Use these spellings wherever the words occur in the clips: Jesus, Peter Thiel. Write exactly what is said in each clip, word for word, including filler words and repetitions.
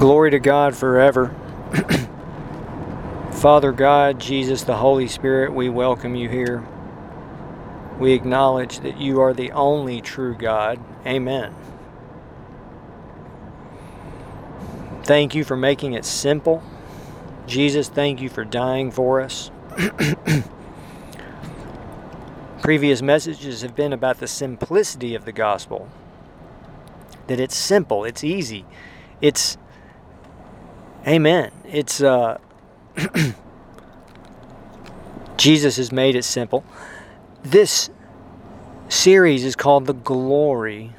Glory to God forever. Father God, Jesus, the Holy Spirit, we welcome you here. We acknowledge that you are the only true God. Amen. Thank you for making it simple. Jesus, thank you for dying for us. Previous messages have been about the simplicity of the gospel. That it's simple, it's easy, it's, amen, it's, uh, Jesus has made it simple. This series is called The Glory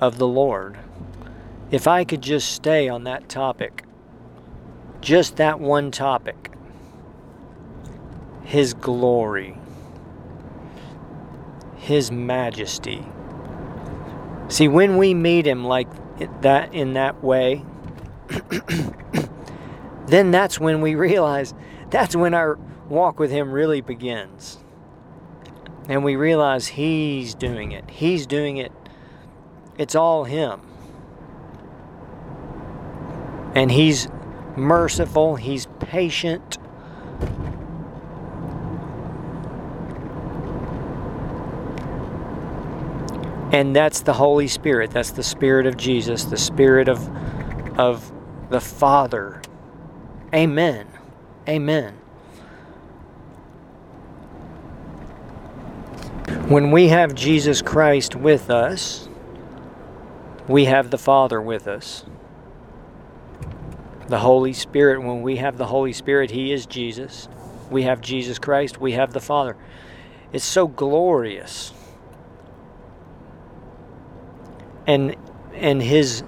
of the Lord. If I could just stay on that topic, just that one topic, His glory, His majesty. See, when we meet Him like that, in that way, then that's when we realize, that's when our walk with Him really begins. And we realize He's doing it. He's doing it. It's all Him. And He's merciful. He's patient. And that's the Holy Spirit. That's the Spirit of Jesus. The Spirit of, of the Father. Amen. Amen. When we have Jesus Christ with us, we have the Father with us. The Holy Spirit, when we have the Holy Spirit, He is Jesus. We have Jesus Christ, we have the Father. It's so glorious. And and his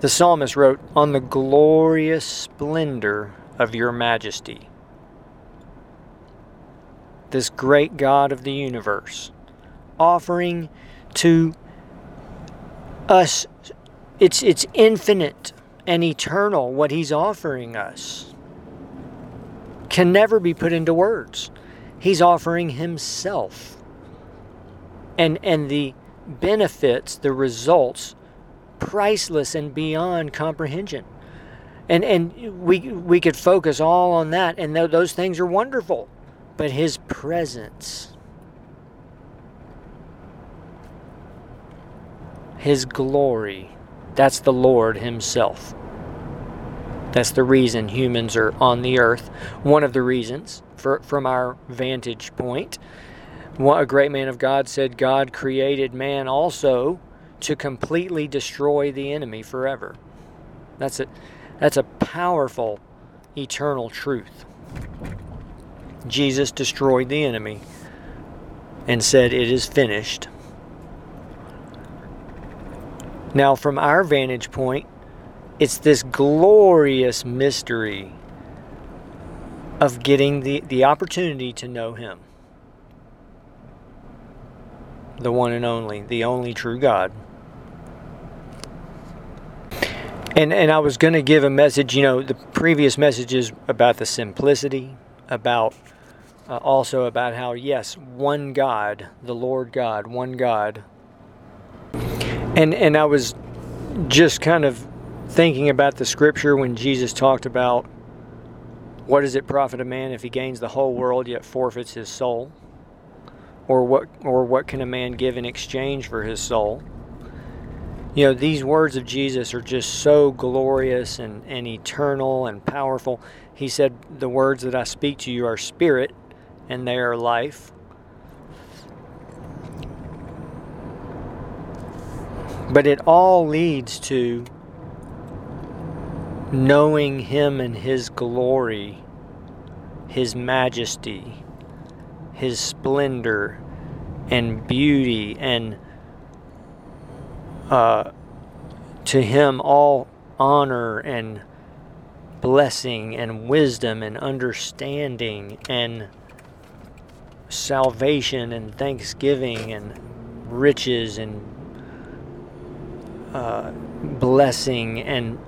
the psalmist wrote, "On the glorious splendor of your majesty." This great God of the universe, offering to us, it's it's infinite and eternal what He's offering us. Can never be put into words. He's offering Himself. And and the benefits, the results, priceless and beyond comprehension. And and we we could focus all on that, and th- those things are wonderful. But His presence, His glory, that's the Lord Himself. That's the reason humans are on the earth. One of the reasons, for, from our vantage point, a great man of God said, God created man also to completely destroy the enemy forever. That's a, that's a powerful, eternal truth. Jesus destroyed the enemy and said, it is finished. Now, from our vantage point, it's this glorious mystery of getting the, the opportunity to know Him. The one and only, the only true God. And and I was going to give a message, you know, the previous messages about the simplicity, about uh, also about how, yes, one God, the Lord God, one God. And and I was just kind of thinking about the scripture when Jesus talked about, what does it profit a man if he gains the whole world yet forfeits his soul? Or what or what can a man give in exchange for his soul? You know, these words of Jesus are just so glorious and, and eternal and powerful. He said, the words that I speak to you are spirit, and they are life. But it all leads to knowing Him and His glory, His majesty, His splendor and beauty, and Uh, to Him all honor and blessing and wisdom and understanding and salvation and thanksgiving and riches and uh, blessing and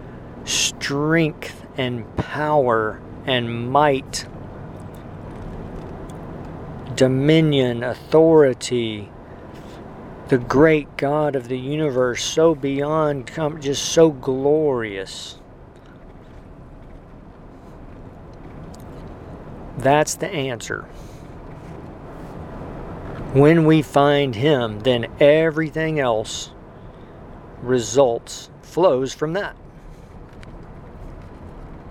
strength and power and might, dominion, authority. the great God of the universe, so beyond, just so glorious. That's the answer. When we find Him, then everything else results, flows from that.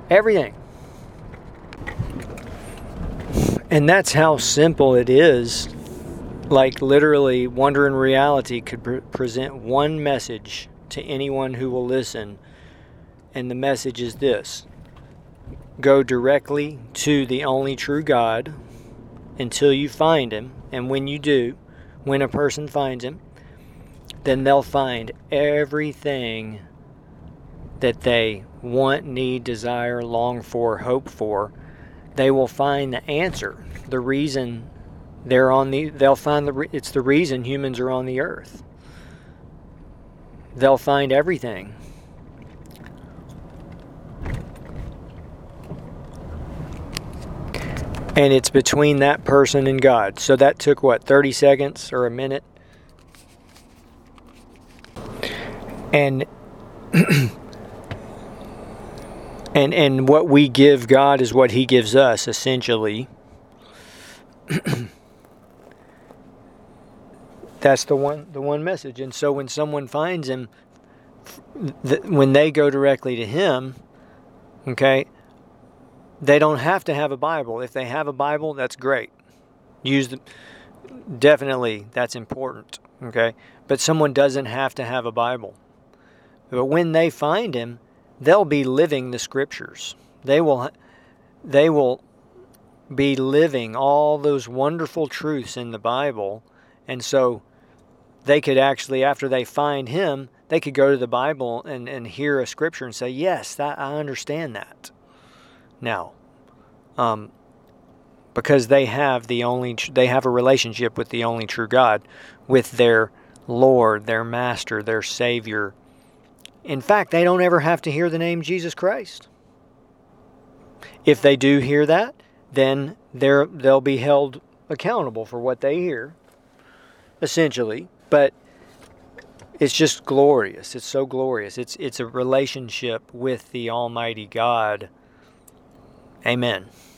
Everything. And that's how simple it is. Like literally, Wonder in Reality could pre- present one message to anyone who will listen. And the message is this. Go directly to the only true God until you find Him. And when you do, when a person finds Him, then they'll find everything that they want, need, desire, long for, hope for. They will find the answer, the reason they're on the, they'll find the, it's the reason humans are on the earth. They'll find everything. And it's between that person and God. So that took, what, thirty seconds or a minute? And and and what we give God is what He gives us, essentially. That's the one the one message. And so when someone finds Him, th- when they go directly to Him, okay, they don't have to have a Bible. If they have a Bible, that's great. Use the, definitely, that's important, okay? But someone doesn't have to have a Bible. But when they find Him, they'll be living the Scriptures. They will, they will be living all those wonderful truths in the Bible. And so they could actually, after they find Him, they could go to the Bible and, and hear a Scripture and say, yes, that, I understand that now. Um, because they have the only, they have a relationship with the only true God, with their Lord, their Master, their Savior. In fact, they don't ever have to hear the name Jesus Christ. If they do hear that, then they're, they'll be held accountable for what they hear, essentially. But it's just glorious. It's so glorious. It's it's a relationship with the Almighty God. Amen.